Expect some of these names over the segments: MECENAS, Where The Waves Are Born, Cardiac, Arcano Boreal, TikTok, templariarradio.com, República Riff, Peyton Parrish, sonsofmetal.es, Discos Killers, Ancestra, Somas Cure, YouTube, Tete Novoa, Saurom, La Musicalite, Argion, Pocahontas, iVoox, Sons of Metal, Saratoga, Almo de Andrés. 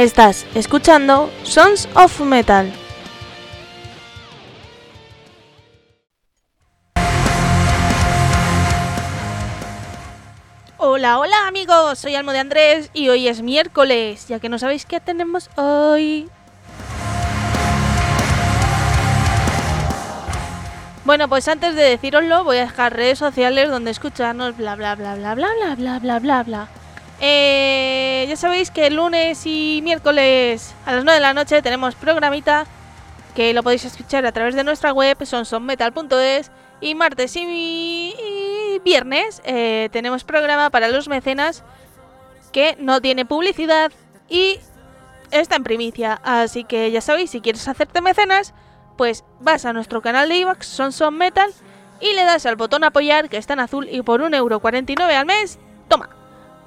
Estás escuchando Sons of Metal. Hola, hola amigos, soy Almo de Andrés y hoy es miércoles, ya que no sabéis qué tenemos hoy. Bueno, pues antes de decíroslo, voy a dejar redes sociales donde escucharnos, bla bla bla bla bla bla bla bla bla bla. Ya sabéis que lunes y miércoles a las 9 de la noche tenemos programita que lo podéis escuchar a través de nuestra web, sonsofmetal.es, y martes y viernes tenemos programa para los mecenas que no tiene publicidad y está en primicia. Así que ya sabéis, si quieres hacerte mecenas, pues vas a nuestro canal de iVoox, Sons of Metal, y le das al botón apoyar, que está en azul, y por €1,49 al mes, toma,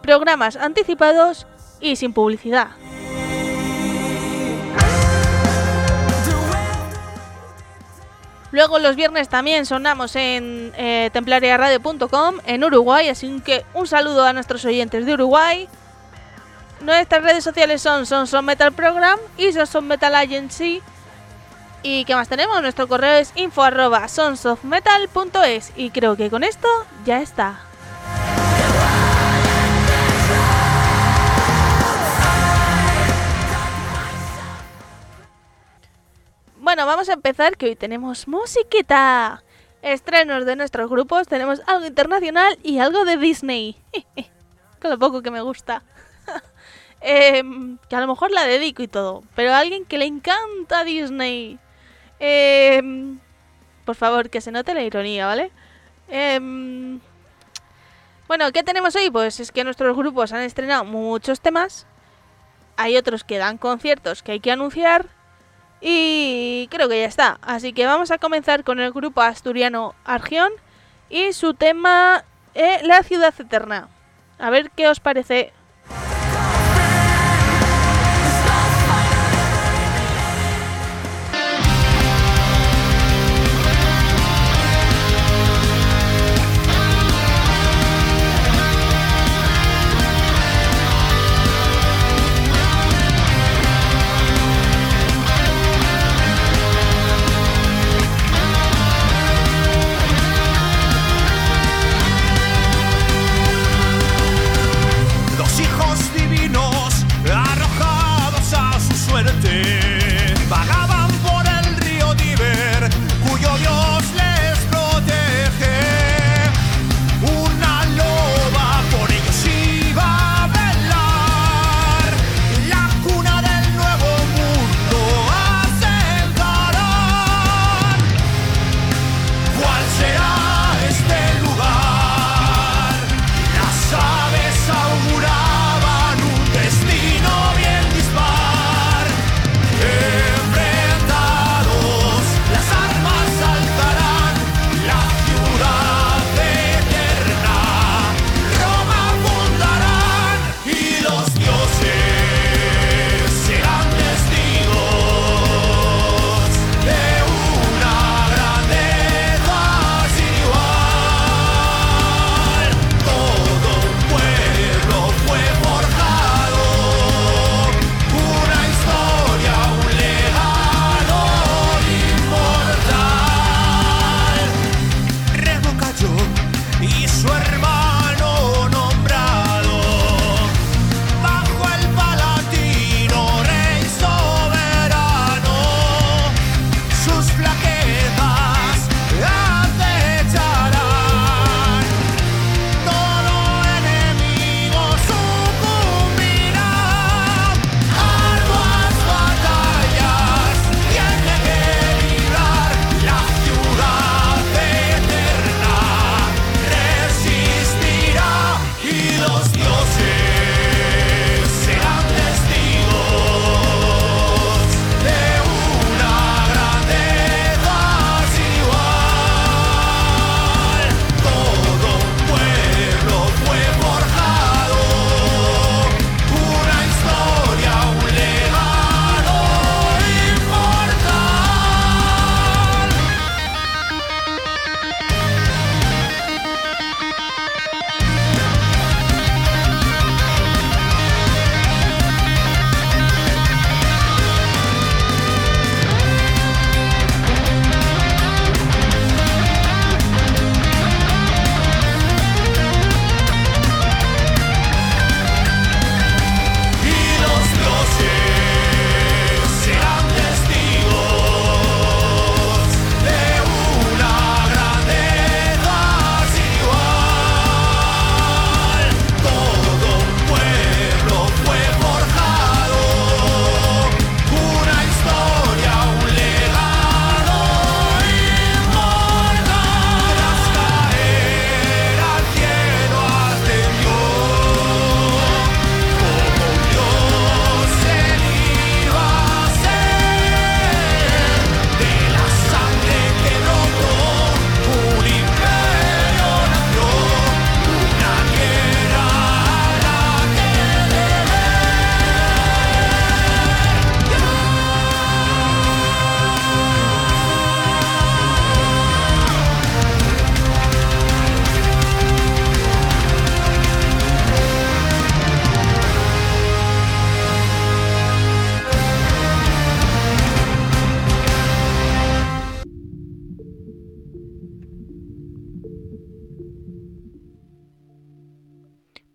programas anticipados y sin publicidad. Luego los viernes también sonamos en templariarradio.com en Uruguay, así que un saludo a nuestros oyentes de Uruguay. Nuestras redes sociales son Sons of Metal Program y Sons of Metal Agency. ¿Y qué más tenemos? Nuestro correo es info@sonsofmetal.es y creo que con esto ya está. Bueno, vamos a empezar, que hoy tenemos musiquita. Estrenos de nuestros grupos, tenemos algo internacional y algo de Disney. Con lo poco que me gusta. Que a lo mejor la dedico y todo, pero a alguien que le encanta Disney. Por favor, que se note la ironía, ¿vale? Bueno, ¿qué tenemos hoy? Pues es que nuestros grupos han estrenado muchos temas. Hay otros que dan conciertos que hay que anunciar. Y creo que ya está. Así que vamos a comenzar con el grupo asturiano Argion y su tema La Ciudad Eterna. A ver qué os parece.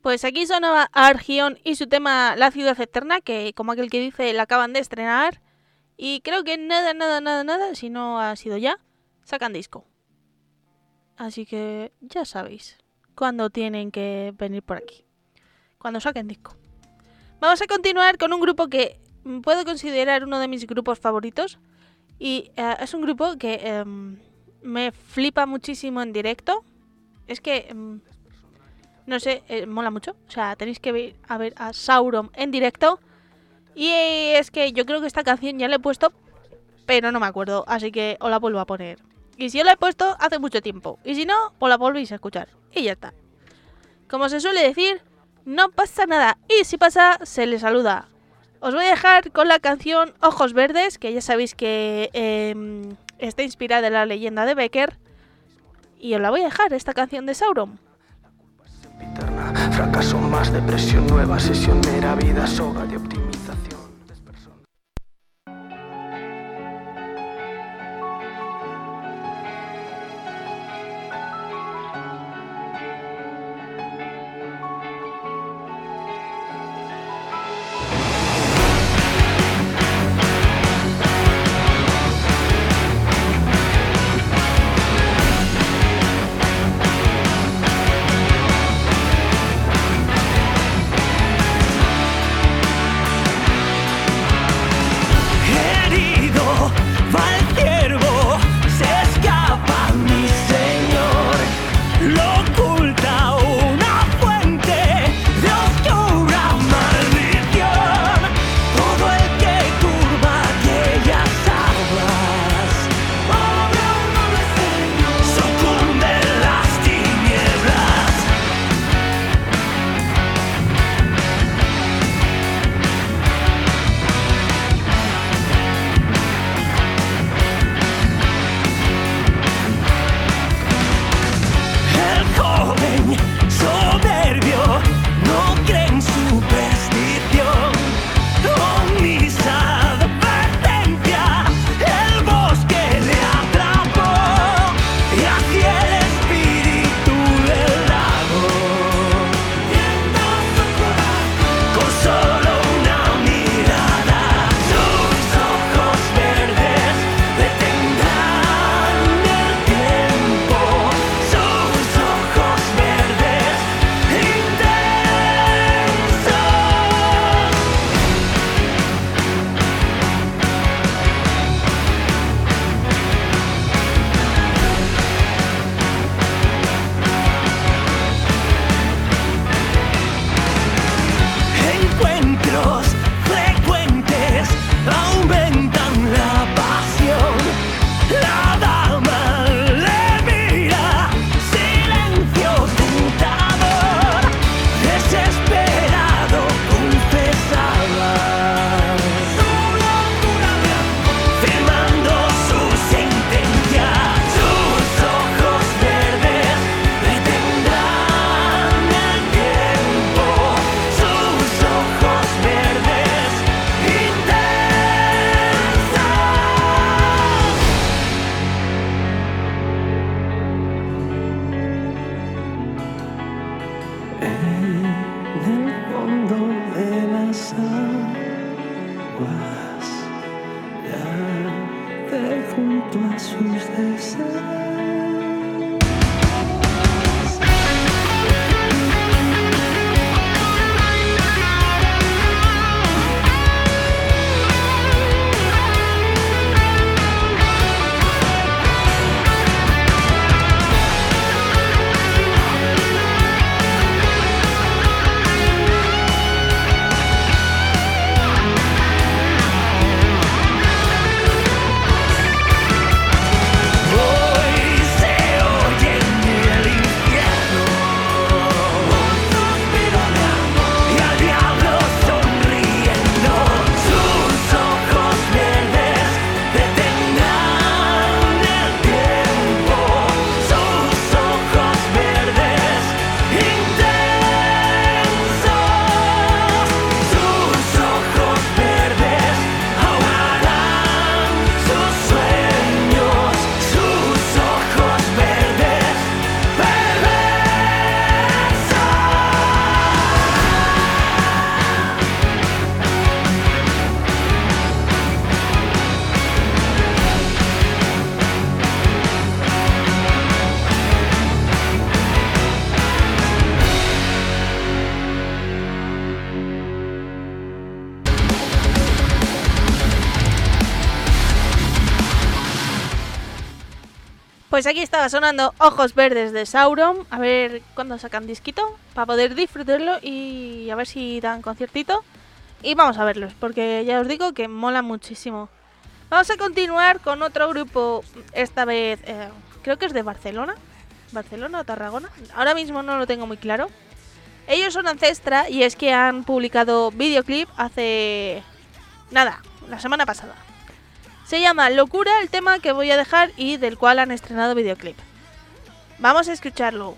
Pues aquí sonaba Argion y su tema La ciudad eterna, que como aquel que dice la acaban de estrenar. Y creo que nada, si no ha sido ya, sacan disco. Así que ya sabéis cuándo tienen que venir por aquí, cuando saquen disco. Vamos a continuar con un grupo que puedo considerar uno de mis grupos favoritos. Y es un grupo que me flipa muchísimo en directo. Es que... no sé, mola mucho. O sea, tenéis que ir a ver a Saurom en directo. Y es que yo creo que esta canción ya la he puesto, pero no me acuerdo. Así que os la vuelvo a poner. Y si os la he puesto, hace mucho tiempo. Y si no, os la volvéis a escuchar. Y ya está. Como se suele decir, no pasa nada. Y si pasa, se le saluda. Os voy a dejar con la canción Ojos Verdes, que ya sabéis que está inspirada en la leyenda de Becker. Y os la voy a dejar, esta canción de Saurom. Fracaso más, depresión nueva, sesionera, vida, soga de optimización. Pues aquí estaba sonando Ojos Verdes de Saurom. A ver cuándo sacan disquito para poder disfrutarlo y a ver si dan conciertito. Y vamos a verlos, porque ya os digo que mola muchísimo. Vamos a continuar con otro grupo, esta vez creo que es de Barcelona. ¿Barcelona o Tarragona? Ahora mismo no lo tengo muy claro. Ellos son Ancestra y es que han publicado videoclip hace... nada, la semana pasada. Se llama Locura el tema que voy a dejar y del cual han estrenado videoclip. Vamos a escucharlo.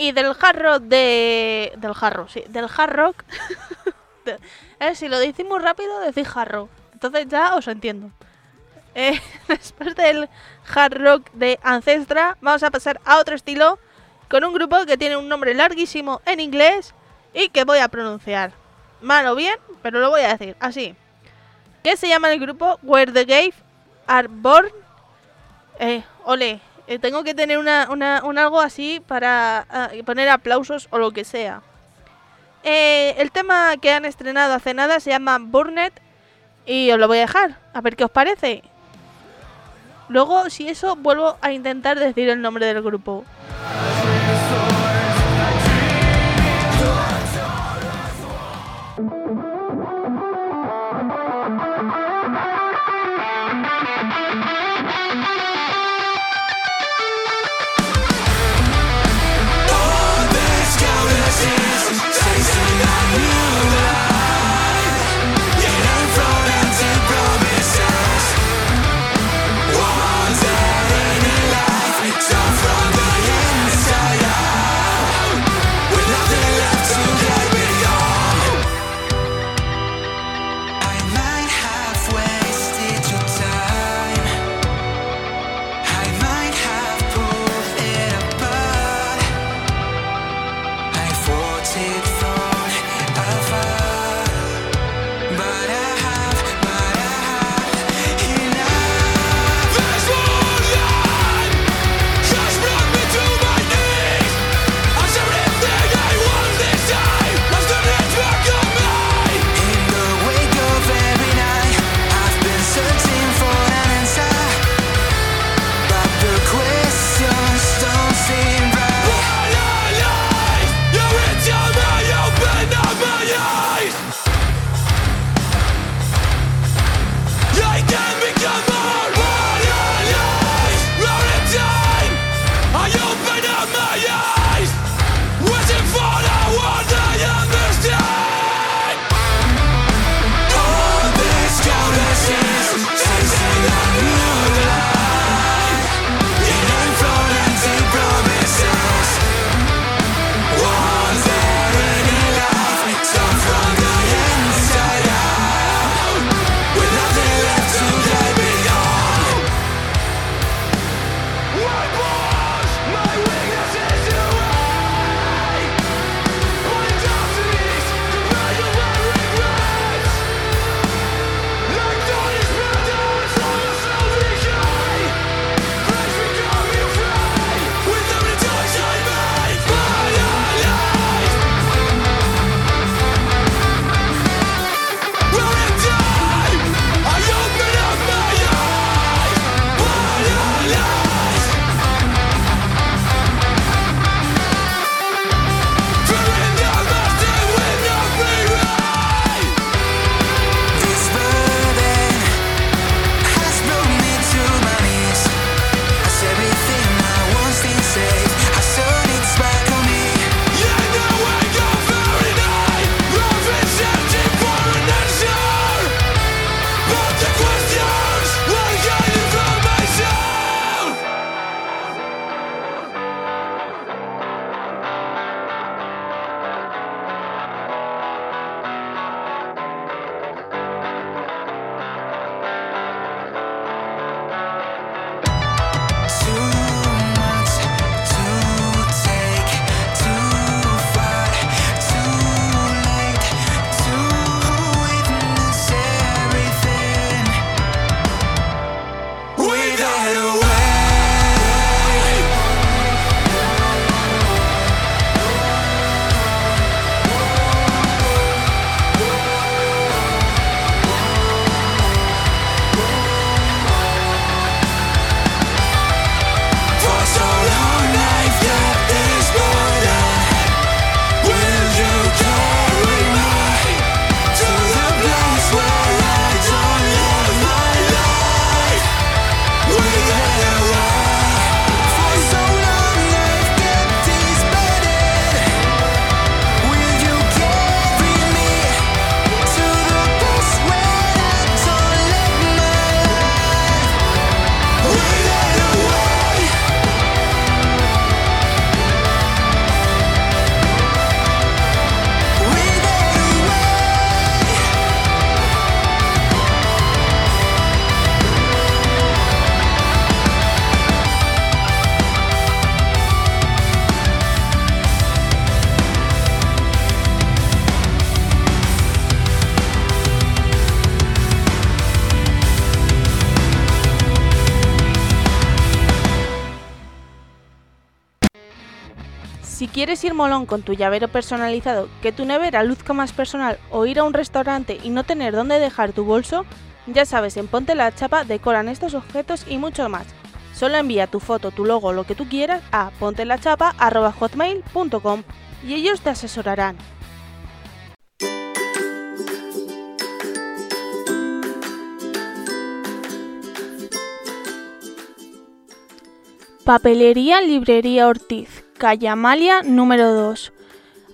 Y del hard rock de... del hard rock, sí, del hard rock. Si lo decís muy rápido, decís hard rock. Entonces ya os entiendo. Después del hard rock de Ancestra, vamos a pasar a otro estilo con un grupo que tiene un nombre larguísimo en inglés y que voy a pronunciar mal o bien, pero lo voy a decir así. Que se llama el grupo Where The Waves Are Born. Ole. Tengo que tener un algo así para poner aplausos o lo que sea. El tema que han estrenado hace nada se llama Burnet y os lo voy a dejar, a ver qué os parece. Luego, si eso, vuelvo a intentar decir el nombre del grupo. Si quieres ir molón con tu llavero personalizado, que tu nevera luzca más personal o ir a un restaurante y no tener dónde dejar tu bolso, ya sabes, en Ponte la Chapa decoran estos objetos y mucho más. Solo envía tu foto, tu logo, lo que tú quieras a pontelachapa@hotmail.com y ellos te asesorarán. Papelería Librería Ortiz, calle Amalia, número 2.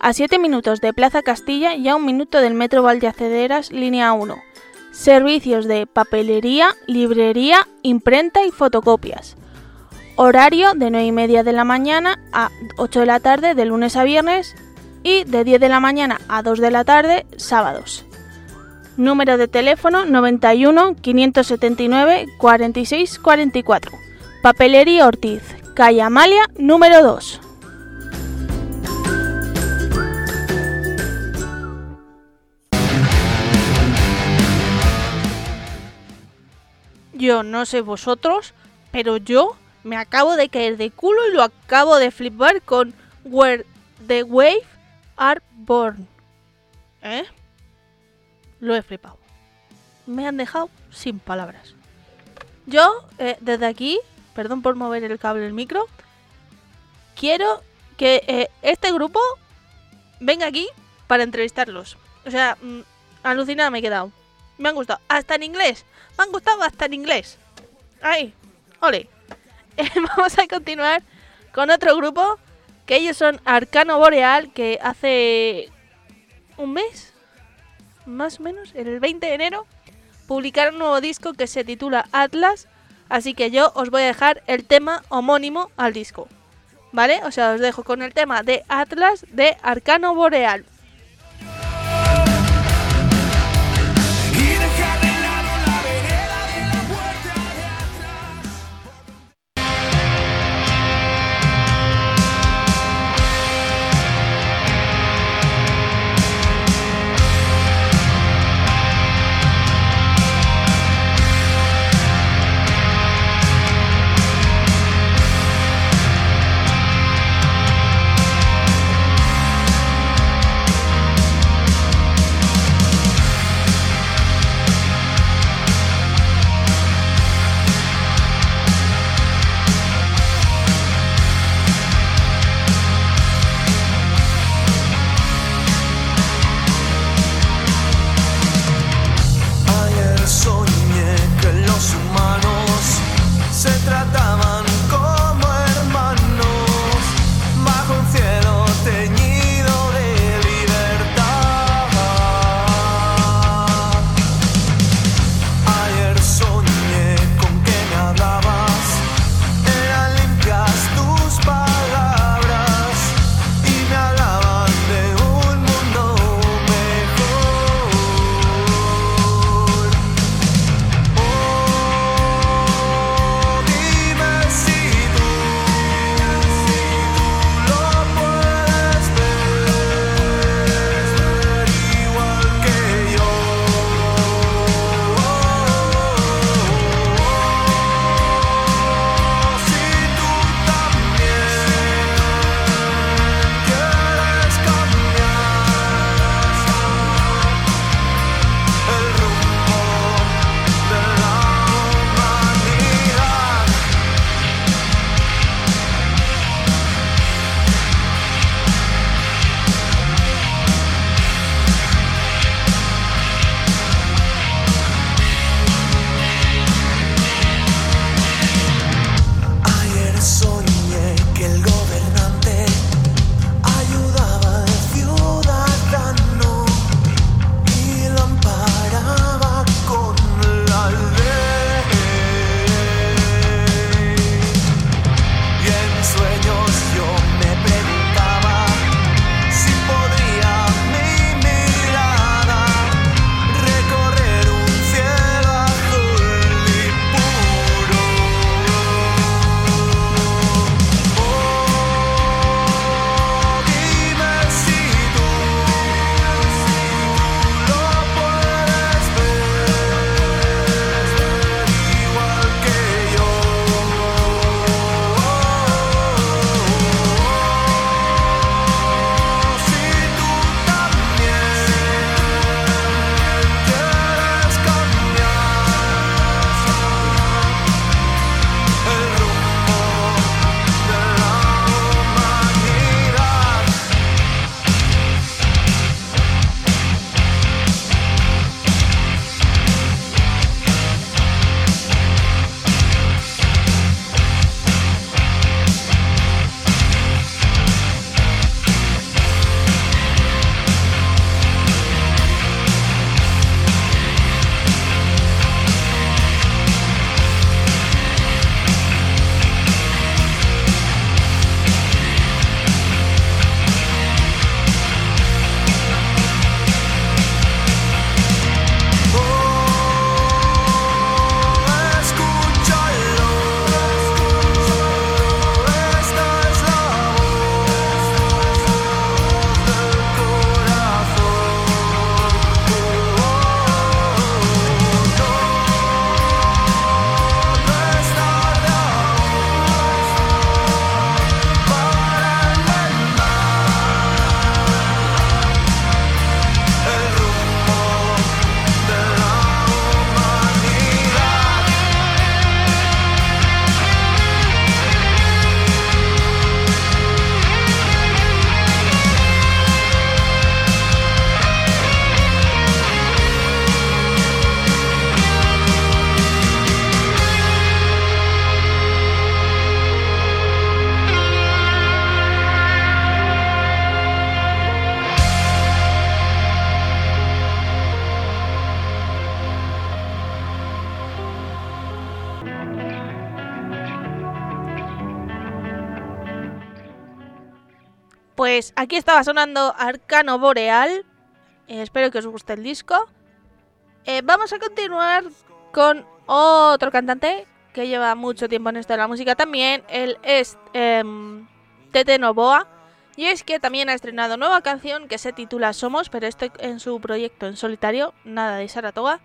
A 7 minutos de Plaza Castilla y a 1 minuto del metro Vallacederas, línea 1. Servicios de papelería, librería, imprenta y fotocopias. Horario de 9:30 de la mañana a 8 de la tarde de lunes a viernes y de 10 de la mañana a 2 de la tarde sábados. Número de teléfono 91 579 46 44. Papelería Ortiz, calle Amalia, número 2. Yo no sé vosotros, pero yo me acabo de caer de culo y lo acabo de flipar con Where The Waves Are Born. Lo he flipado. Me han dejado sin palabras. Yo, desde aquí... Perdón por mover el cable del micro. Quiero que este grupo venga aquí para entrevistarlos. O sea, alucinada me he quedado. Me han gustado. Hasta en inglés. Me han gustado hasta en inglés. ¡Ay! ¡Ole! Vamos a continuar con otro grupo. Que ellos son Arcano Boreal. Que hace un mes, más o menos, el 20 de enero, publicaron un nuevo disco que se titula Atlas. Así que yo os voy a dejar el tema homónimo al disco, ¿vale? O sea, os dejo con el tema de Atlas de Arcano Boreal. Pues aquí estaba sonando Arcano Boreal. Espero que os guste el disco. Vamos a continuar con otro cantante que lleva mucho tiempo en esto de la música también. Él es Tete Novoa. Y es que también ha estrenado nueva canción que se titula Somos, pero esto en su proyecto en solitario, nada de Saratoga.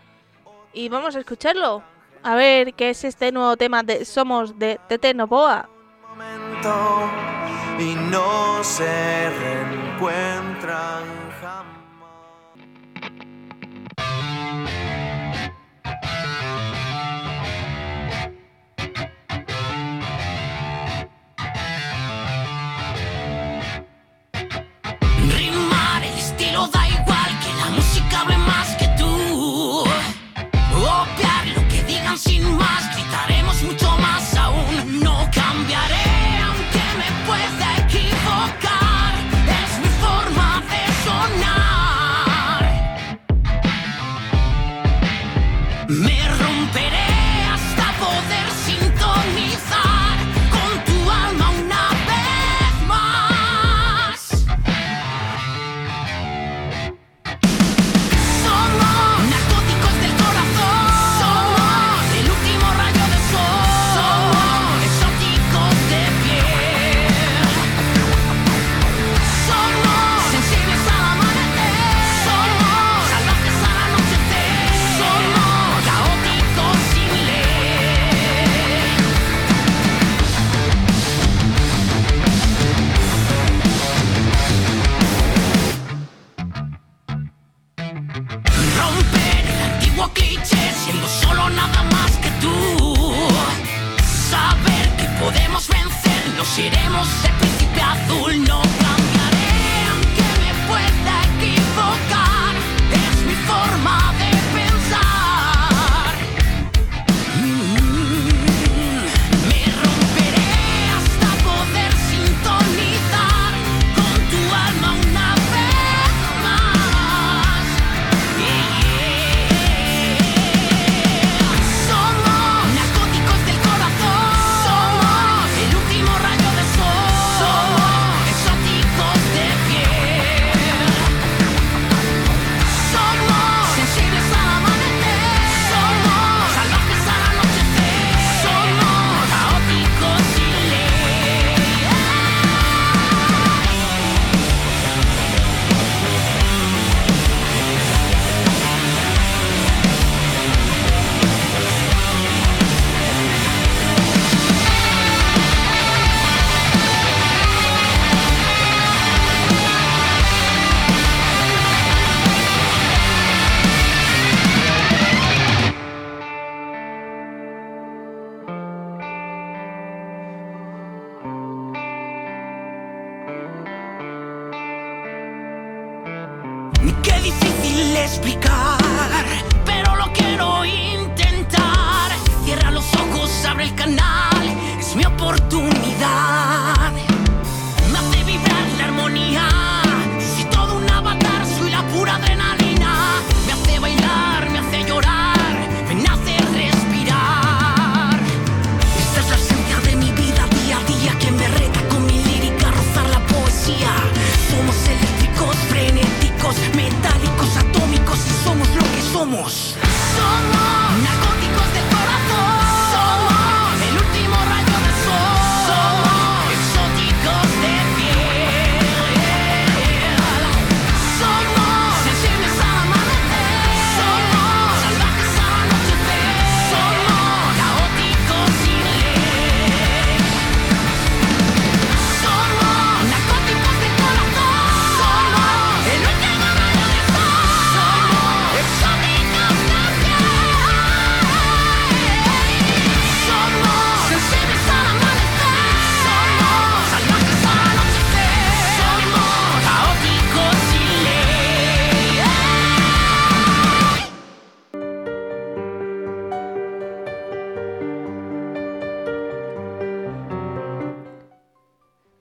Y vamos a escucharlo, a ver qué es este nuevo tema de Somos de Tete Novoa. Y no se reencuentran jamás. Rimar el estilo da igual, que la música hable más que tú. Obviar lo que digan sin más, gritaremos mucho más aún. No cambiaré. Iremos de príncipe azul, no cambiaré aunque me pueda equivocar, es mi forma de pensar. Me romperé hasta poder sintonizar con tu alma una vez más. Somos narcóticos del corazón, somos el último rayo. Qué difícil explicar, pero lo quiero intentar. Cierra los ojos, abre el canal, es mi oportunidad. Me hace vibrar la armonía, soy todo un avatar, soy la pura adrenalina. Me hace bailar, me hace llorar, me hace respirar. Esta es la esencia de mi vida día a día, que me reta con mi lírica a rozar la poesía. Somos eléctricos, frenéticos, metálicos, atómicos, y somos lo que somos. Somos narcóticos del corazón. Somos el último rayo del sol. Somos exóticos de piel. Somos sensibles al amanecer. Somos salvajes al anochecer. Somos caóticos sin ley. Somos narcóticos del corazón. Somos el último.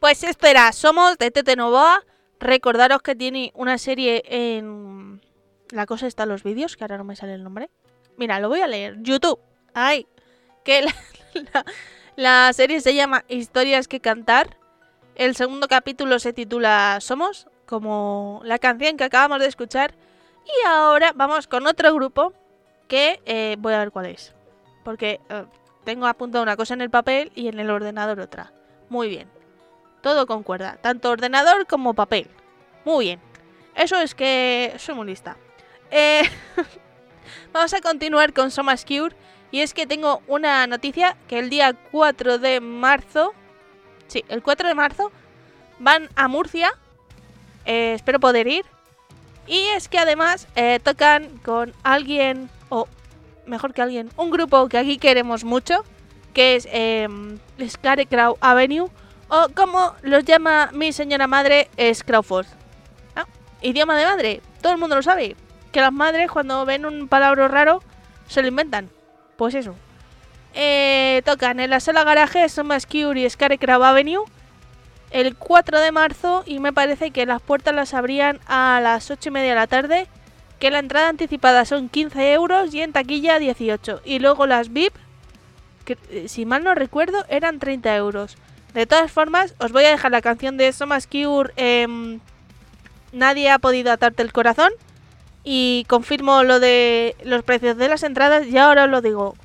Pues esto era Somos de Tete Novoa. Recordaros que tiene una serie en... La cosa está en los vídeos, que ahora no me sale el nombre. Mira, lo voy a leer. YouTube. Ay. Que la serie se llama Historias que cantar. El segundo capítulo se titula Somos, como la canción que acabamos de escuchar. Y ahora vamos con otro grupo que voy a ver cuál es. Porque tengo apuntada una cosa en el papel y en el ordenador otra. Muy bien. Todo concuerda, tanto ordenador como papel. Muy bien. Eso es que soy muy lista. Vamos a continuar con Somas Cure. Y es que tengo una noticia que el día 4 de marzo... Sí, el 4 de marzo van a Murcia. Espero poder ir. Y es que además tocan con alguien... O mejor que alguien, un grupo que aquí queremos mucho. Que es Scarecrow Avenue. O como los llama mi señora madre, Scrawford. ¿Ah? Idioma de madre. Todo el mundo lo sabe. Que las madres cuando ven un palabra raro se lo inventan. Pues eso. Tocan en la sala garaje Somas Cure y Scarecrow Avenue el 4 de marzo y me parece que las puertas las abrían a las 8:30 de la tarde, que la entrada anticipada son 15 euros y en taquilla 18. Y luego las VIP, que si mal no recuerdo eran 30 euros. De todas formas, os voy a dejar la canción de Somas Cure, Nadie ha podido atarte el corazón. Y confirmo lo de los precios de las entradas y ahora os lo digo.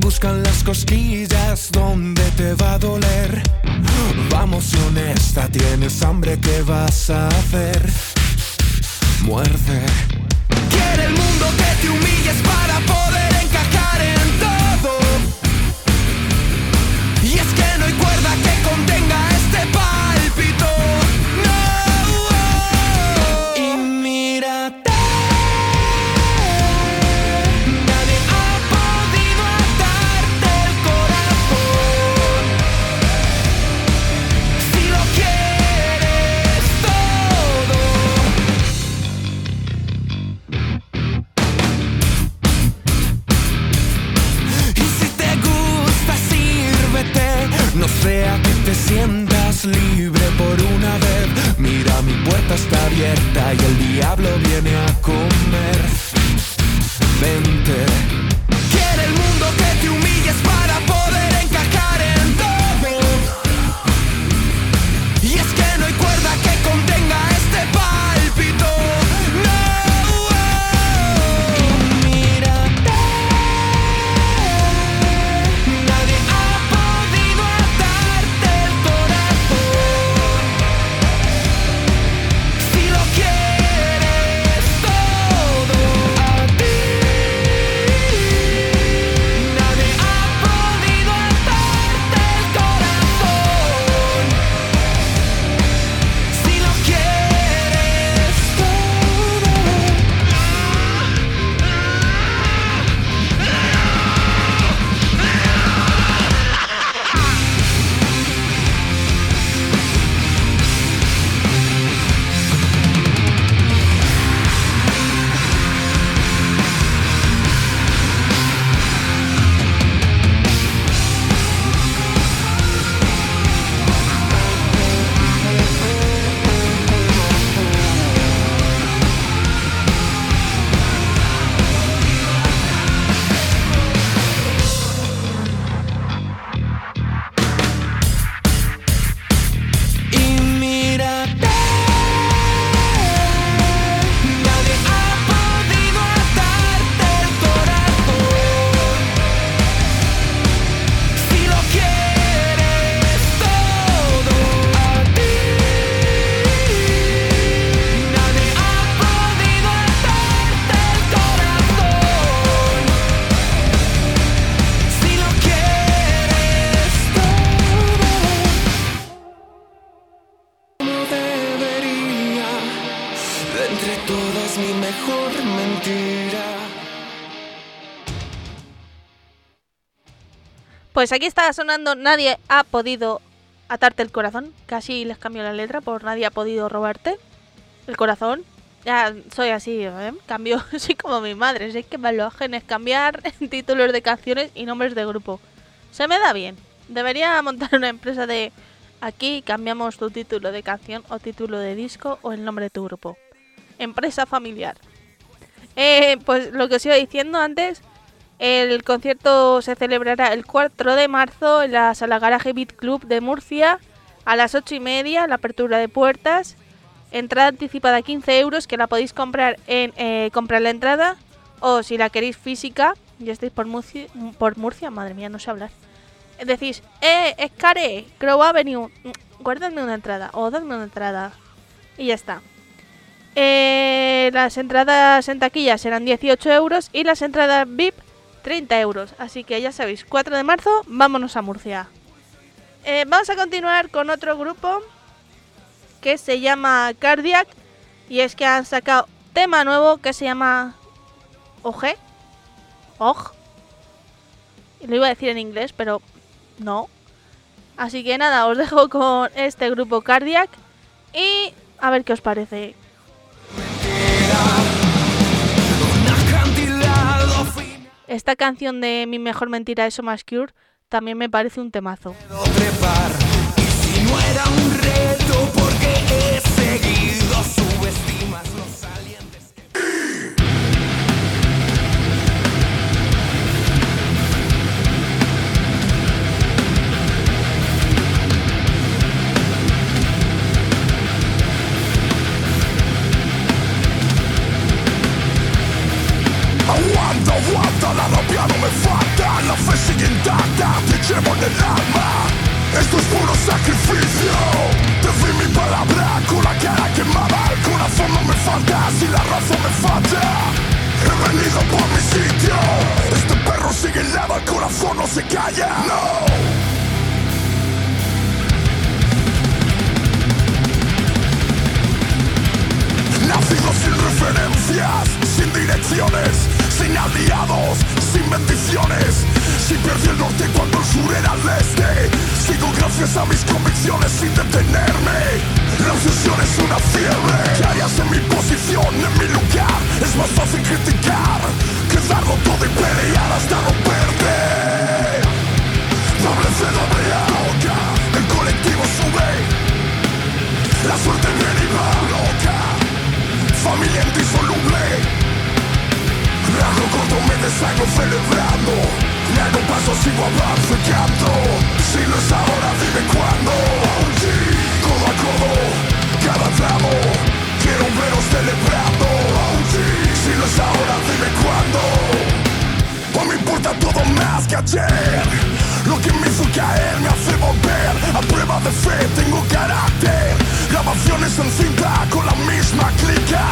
Buscan las cosquillas donde te va a doler. Vamos, honesta, tienes hambre, ¿qué vas a hacer? Muerde. Quiere el mundo que te humilles para poder encajar en todo. Y es que no hay cuerda que contenga este pálpito. No. Y mírate. No sea que te sientas libre por una vez. Mira, mi puerta está abierta y el diablo viene a comer. Vente. Quiere el mundo que te humilles para poder encajar en todo. Y es que no hay cuerda que contenga este pálpito. Pues aquí está sonando Nadie ha podido atarte el corazón. Casi les cambio la letra por Nadie ha podido robarte el corazón. Ya soy así, ¿eh? Cambio, soy como mi madre. Sé que me lo hacen es cambiar títulos de canciones y nombres de grupo. Se me da bien. Debería montar una empresa de... Aquí cambiamos tu título de canción o título de disco o el nombre de tu grupo. Empresa familiar. Pues lo que os iba diciendo antes, el concierto se celebrará el 4 de marzo en la sala Garage Beat Club de Murcia a las 8:30, la apertura de puertas. Entrada anticipada 15 euros, que la podéis comprar en comprar la entrada, o si la queréis física, ya estáis por Murcia, madre mía, no sé hablar. Decís, Scarecrow Avenue, guardadme una entrada o dadme una entrada y ya está. Las entradas en taquilla serán 18 euros y las entradas VIP 30 euros. Así que ya sabéis, 4 de marzo, vámonos a Murcia. Vamos a continuar con otro grupo que se llama Cardiac, y es que han sacado tema nuevo que se llama OG. Lo iba a decir en inglés, pero no. Así que nada, os dejo con este grupo Cardiac y a ver qué os parece. Esta canción de Mi mejor mentira de Somas Cure también me parece un temazo. Aguanta, la rabia no me falta, la fe sigue intacta, te llevo en el alma. Esto es puro sacrificio. Te di mi palabra con la cara quemada. El corazón no me falta, si la razón me falla. He venido por mi sitio. Este perro sigue en lava, el corazón no se calla. No. Nacido sin referencias, sin direcciones, sin aliados, sin bendiciones. Si perdí el norte cuando el sur era el este, sigo gracias a mis convicciones sin detenerme. La obsesión es una fiebre. ¿Qué harías en mi posición, en mi lugar? Es más fácil criticar que darlo todo y pelear hasta romperte. Doble C, doble A, el colectivo sube. La suerte viene y va loca. Familia indisoluble. Raro corto me deshago celebrando. Me hago paso, sigo avanzo y canto. Si no es ahora, dime cuándo. Codo a codo, cada tramo. Quiero veros celebrando. Si no es ahora, dime cuándo. No me importa todo más que ayer. Lo que me hizo caer me hace volver. A prueba de fe, tengo carácter. Grabaciones en cinta con la misma clica.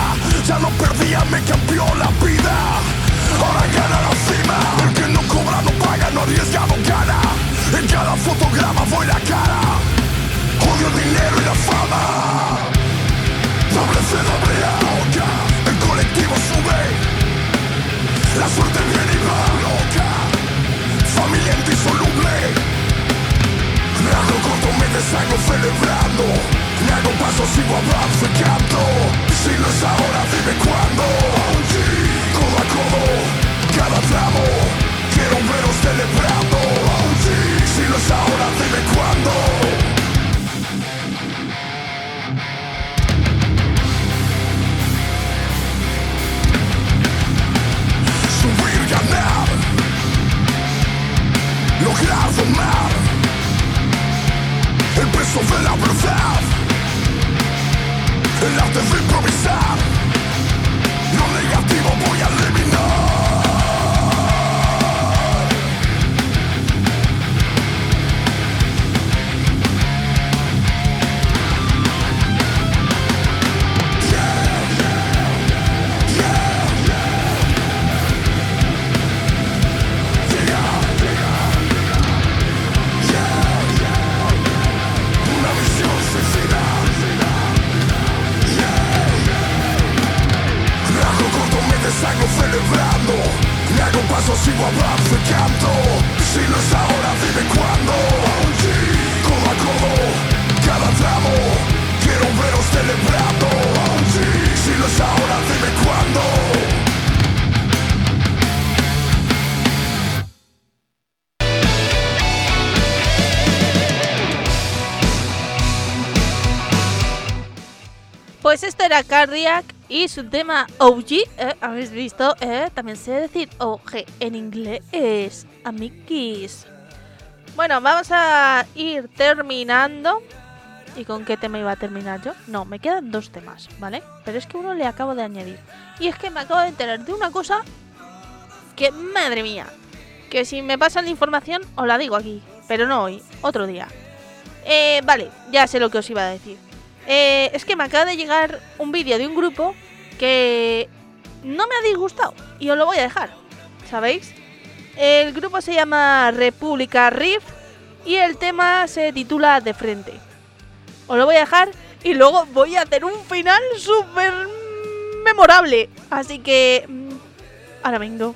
Ya no perdía, me cambió la vida. Ahora gana la cima. El que no cobra no paga, no arriesga, no gana. En cada fotograma voy la cara. Odio el dinero y la fama. Doble C, doble A. El colectivo sube. La suerte viene y va loca. Familia indisoluble. Raro corto me deshago celebrando. Me hago paso, sigo avanzo y canto. Si no es ahora, dime cuándo. Codo a codo, cada tramo. Quiero veros celebrando. Si no es ahora, dime cuándo. Subir, ganar. Lograr, domar. El peso de la verdad. El arte de improvisar. Lo negativo voy a eliminar. Salgo celebrando, me hago paso, sigo avanzando y canto. Pues esto era Cardiac y su tema OG, habéis visto, también sé decir OG en inglés, amiguis. Bueno, vamos a ir terminando. ¿Y con qué tema iba a terminar yo? No, me quedan dos temas, ¿vale? Pero es que uno le acabo de añadir. Y es que me acabo de enterar de una cosa que, madre mía, que si me pasan la información os la digo aquí, pero no hoy, otro día. Vale, ya sé lo que os iba a decir. Es que me acaba de llegar un vídeo de un grupo que no me ha disgustado y os lo voy a dejar, ¿sabéis? El grupo se llama República Riff y el tema se titula De Frente. Os lo voy a dejar y luego voy a hacer un final súper memorable. Así que ahora vengo.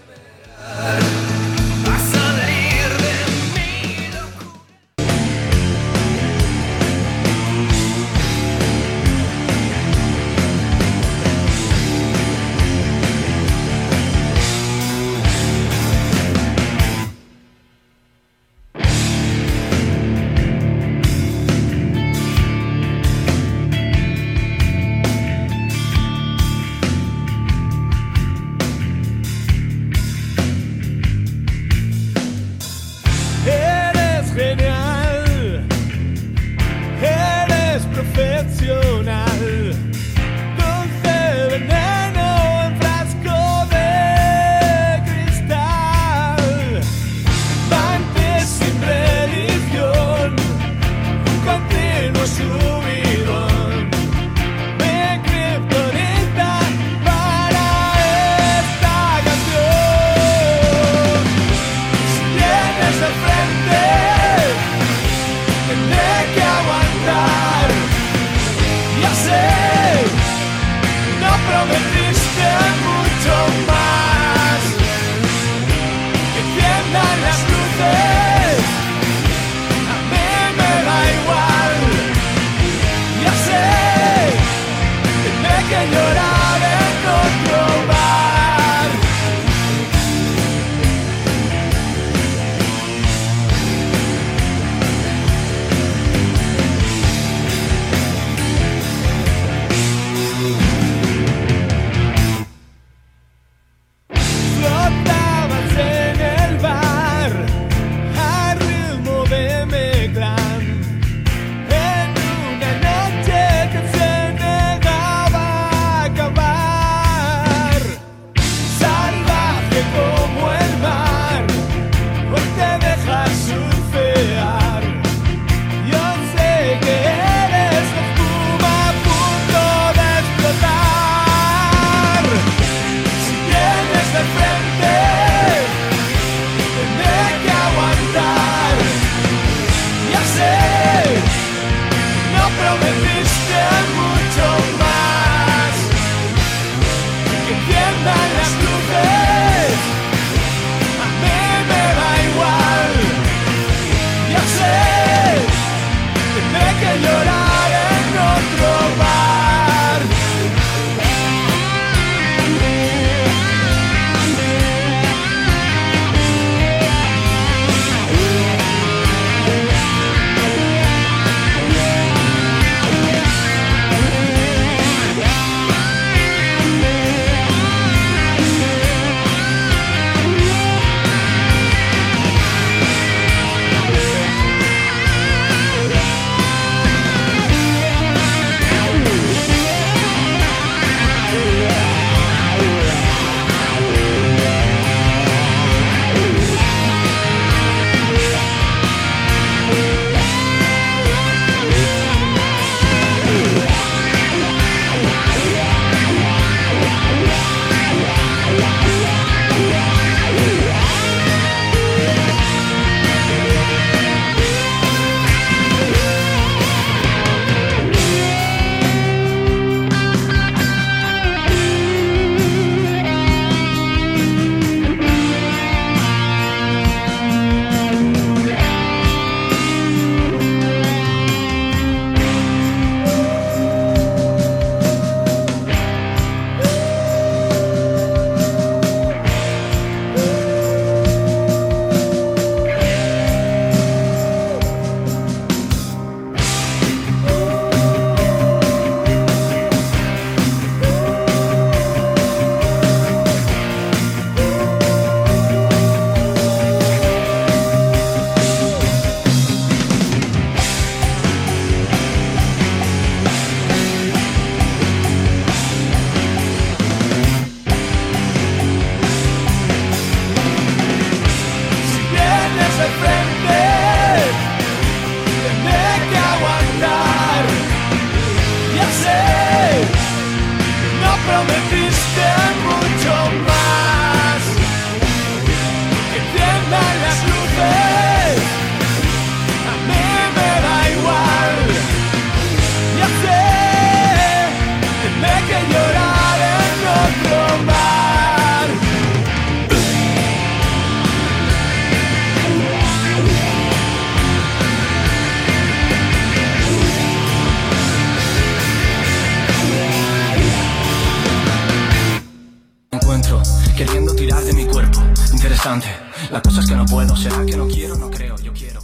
interesante. La cosa es que no puedo, será que no quiero, no creo, yo quiero.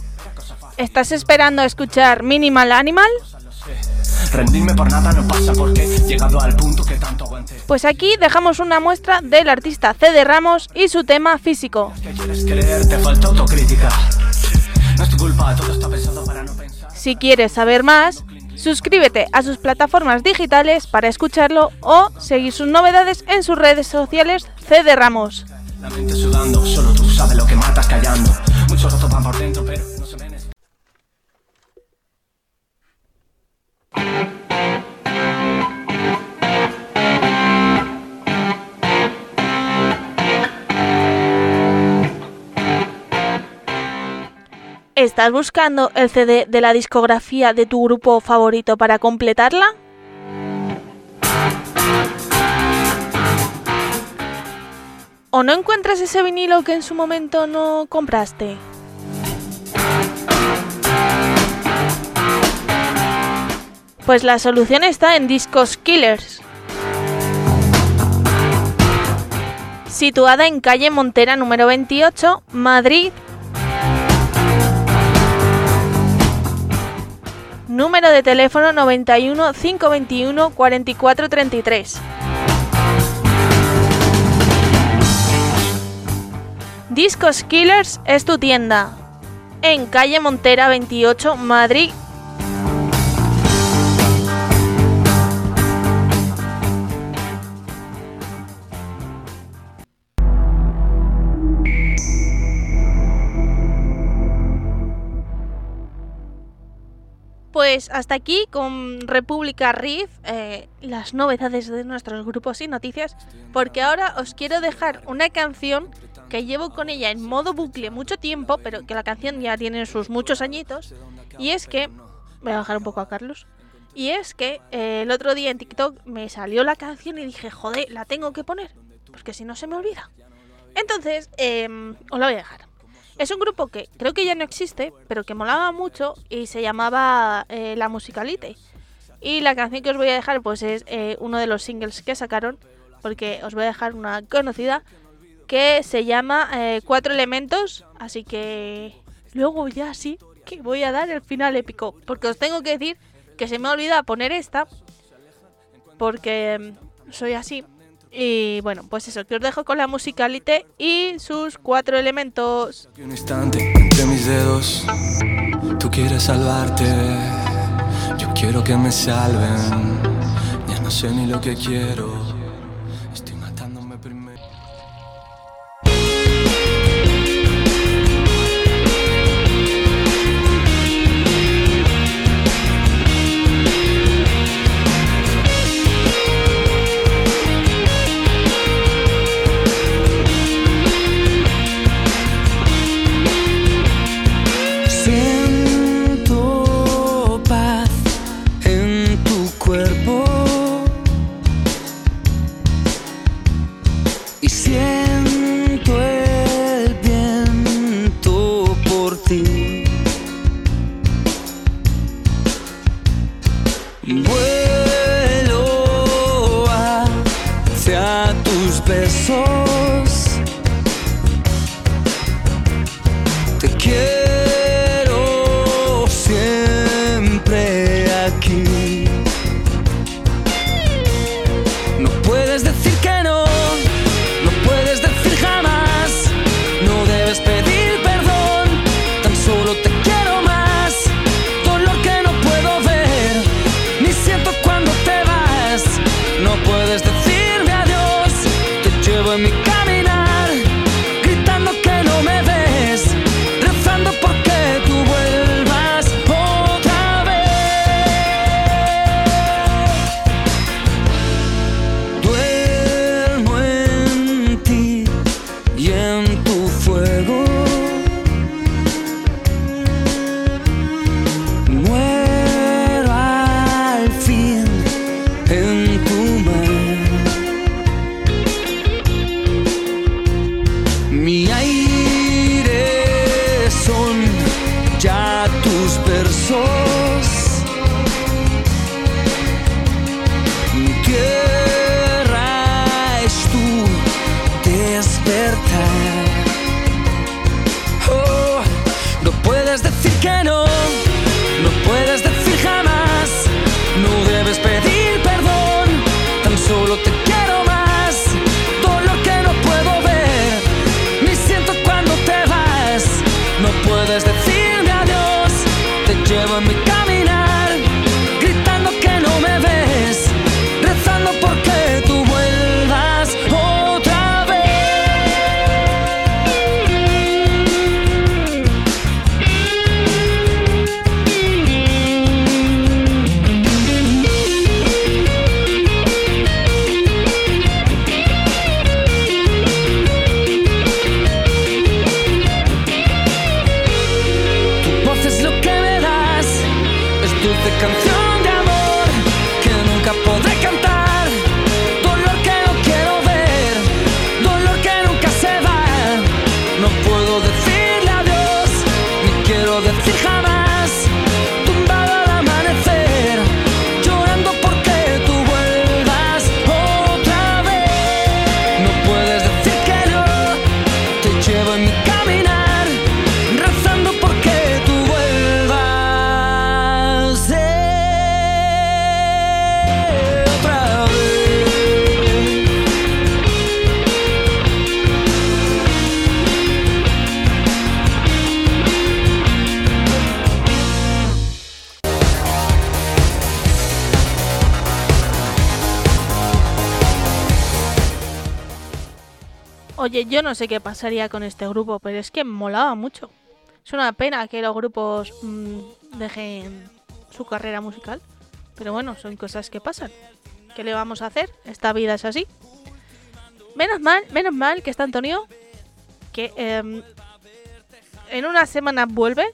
¿Estás esperando a escuchar Minimal Animal? Rendirme por nada no pasa porque llegado al punto que tanto aguanté. Pues aquí dejamos una muestra del artista Cede Ramos y su tema Físico. ¿Qué quieres creer? Te falta autocrítica. No es tu culpa, todo está pensado para no pensar. Si quieres saber más, suscríbete a sus plataformas digitales para escucharlo o seguir sus novedades en sus redes sociales Cede Ramos. La mente sudando, solo tú sabes lo que matas callando. Muchos rotos van por dentro, pero no se ven. ¿Estás buscando el CD de la discografía de tu grupo favorito para completarla? ¿O no encuentras ese vinilo que en su momento no compraste? Pues la solución está en Discos Killers. Situada en calle Montera número 28, Madrid. Número de teléfono 91 521 4433. Discos Killers es tu tienda. En calle Montera 28, Madrid. Pues hasta aquí con República Riff, las novedades de nuestros grupos y noticias, porque ahora os quiero dejar una canción que llevo con ella en modo bucle mucho tiempo, pero que la canción ya tiene sus muchos añitos, y es que... Voy a bajar un poco a Carlos. Y es que el otro día en TikTok me salió la canción y dije, joder, la tengo que poner, porque si no se me olvida. Entonces, os la voy a dejar. Es un grupo que creo que ya no existe, pero que molaba mucho y se llamaba La Musicalite. Y la canción que os voy a dejar pues es uno de los singles que sacaron, porque os voy a dejar una conocida que se llama Cuatro Elementos. Así que luego ya sí que voy a dar el final épico, porque os tengo que decir que se me olvida poner esta, porque soy así. Y bueno, pues eso, que os dejo con La Musicalite y sus Cuatro Elementos. Un instante entre mis dedos, tú quieres salvarte, yo quiero que me salven, ya no sé ni lo que quiero, estoy matándome primero. puedes decir que no, no puedes decir jamás, no debes pedir perdón, tan solo te quiero más, todo lo que no puedo ver, ni siento cuando te vas, no puedes decirme adiós, te llevo en mi caminar, gritando que no me ves, rezando porque tú vuelvas otra vez. Tu voz es lo que me das, es dulce canción. Oye, yo no sé qué pasaría con este grupo, pero es que molaba mucho. Es una pena que los grupos dejen su carrera musical, pero bueno, son cosas que pasan. ¿Qué le vamos a hacer? Esta vida es así. Menos mal que está Antonio, que en una semana vuelve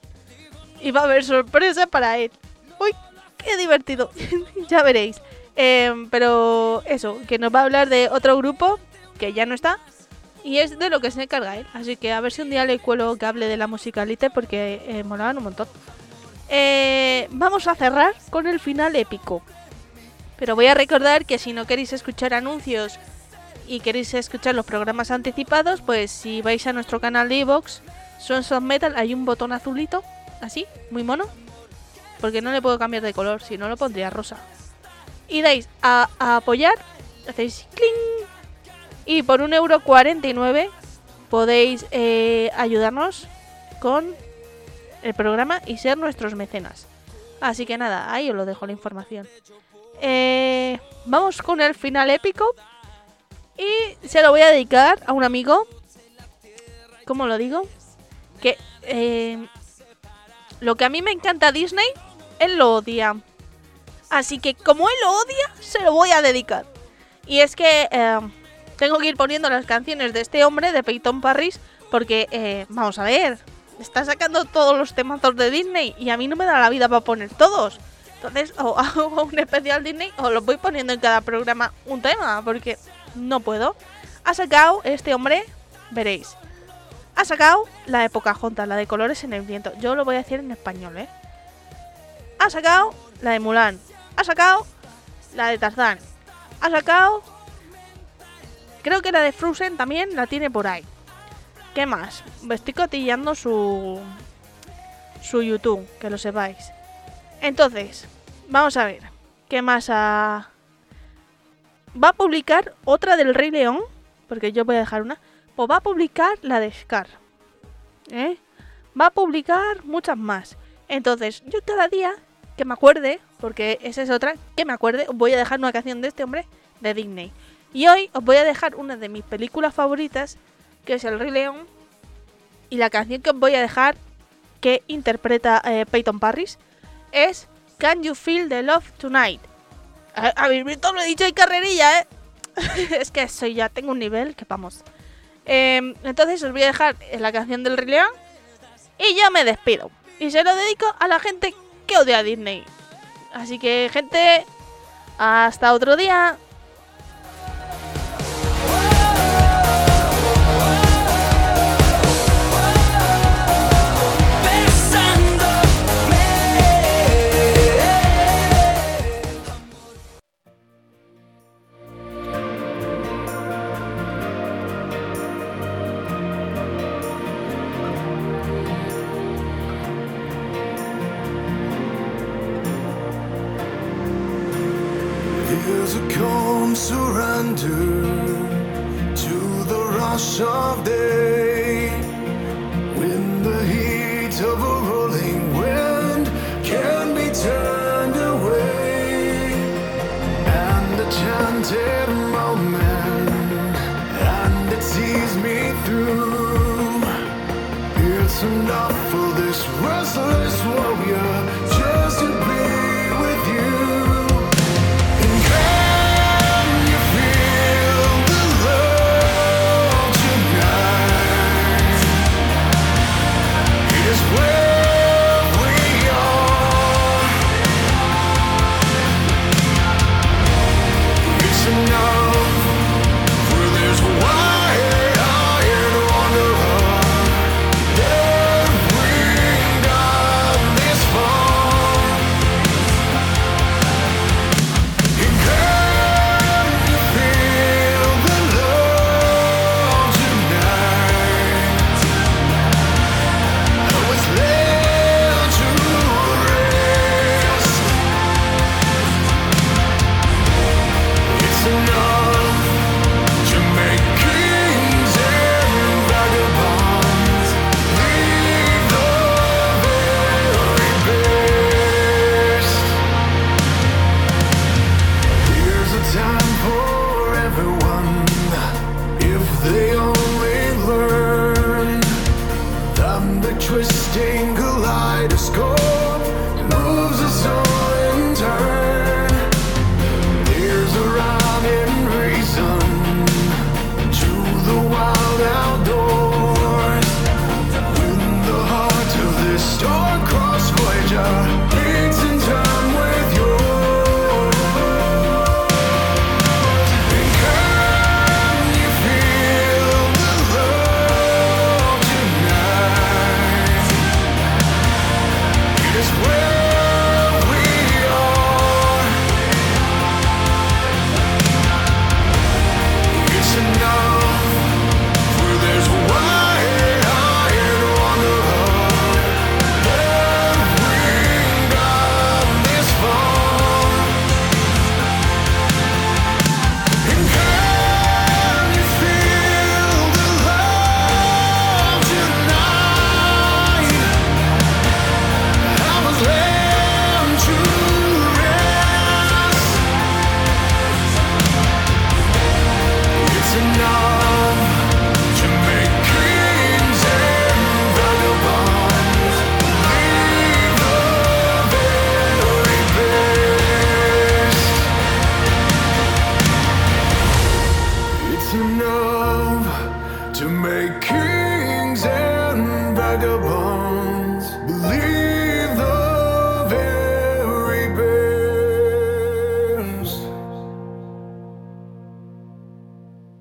y va a haber sorpresa para él. ¡Uy, qué divertido! Ya veréis. Pero eso, que nos va a hablar de otro grupo que ya no está. Y es de lo que se encarga él. Así que a ver si un día le cuelo que hable de La Musicalite, porque molaban un montón. Vamos a cerrar con el final épico. Pero voy a recordar que si no queréis escuchar anuncios y queréis escuchar los programas anticipados, pues si vais a nuestro canal de iVoox, Sons of Metal, hay un botón azulito, así, muy mono. Porque no le puedo cambiar de color, si no lo pondría rosa. Y dais a apoyar, hacéis cling. Y por 1,49€ podéis ayudarnos con el programa y ser nuestros mecenas. Así que nada, ahí os lo dejo la información. Vamos con el final épico. Y se lo voy a dedicar a un amigo. ¿Cómo lo digo? Que lo que a mí me encanta Disney, él lo odia. Así que como él lo odia, se lo voy a dedicar. Y es que... tengo que ir poniendo las canciones de este hombre, de Peyton Parrish, porque, vamos a ver, está sacando todos los temazos de Disney y a mí no me da la vida para poner todos. Entonces, o hago un especial Disney o los voy poniendo en cada programa un tema, porque no puedo. Ha sacado este hombre, veréis, ha sacado la de Pocahontas, la de Colores en el Viento. Yo lo voy a decir en español, ¿eh? Ha sacado la de Mulan, ha sacado la de Tarzán, ha sacado... Creo que la de Frozen también la tiene por ahí. ¿Qué más? Me estoy cotillando su YouTube, que lo sepáis. Entonces, vamos a ver. ¿Qué más? Va a publicar otra del Rey León, porque yo voy a dejar una. Pues va a publicar la de Scar. Va a publicar muchas más. Entonces, yo cada día que me acuerde, porque esa es otra, que me acuerde, voy a dejar una canción de este hombre de Disney. Y hoy os voy a dejar una de mis películas favoritas, que es El Rey León. Y la canción que os voy a dejar, que interpreta Peyton Parrish, es Can You Feel the Love Tonight. Habéis visto, lo he dicho en carrerilla, ¿eh? Es que soy ya, tengo un nivel que vamos. Entonces os voy a dejar la canción del Rey León. Y yo me despido. Y se lo dedico a la gente que odia a Disney. Así que, gente, hasta otro día. Some surrender to the rush of day. When the heat of a rolling wind can be turned away, and a chanted moment, and it sees me through. It's enough for this restless warrior just to be with you. Twisting kaleidoscope moves us on.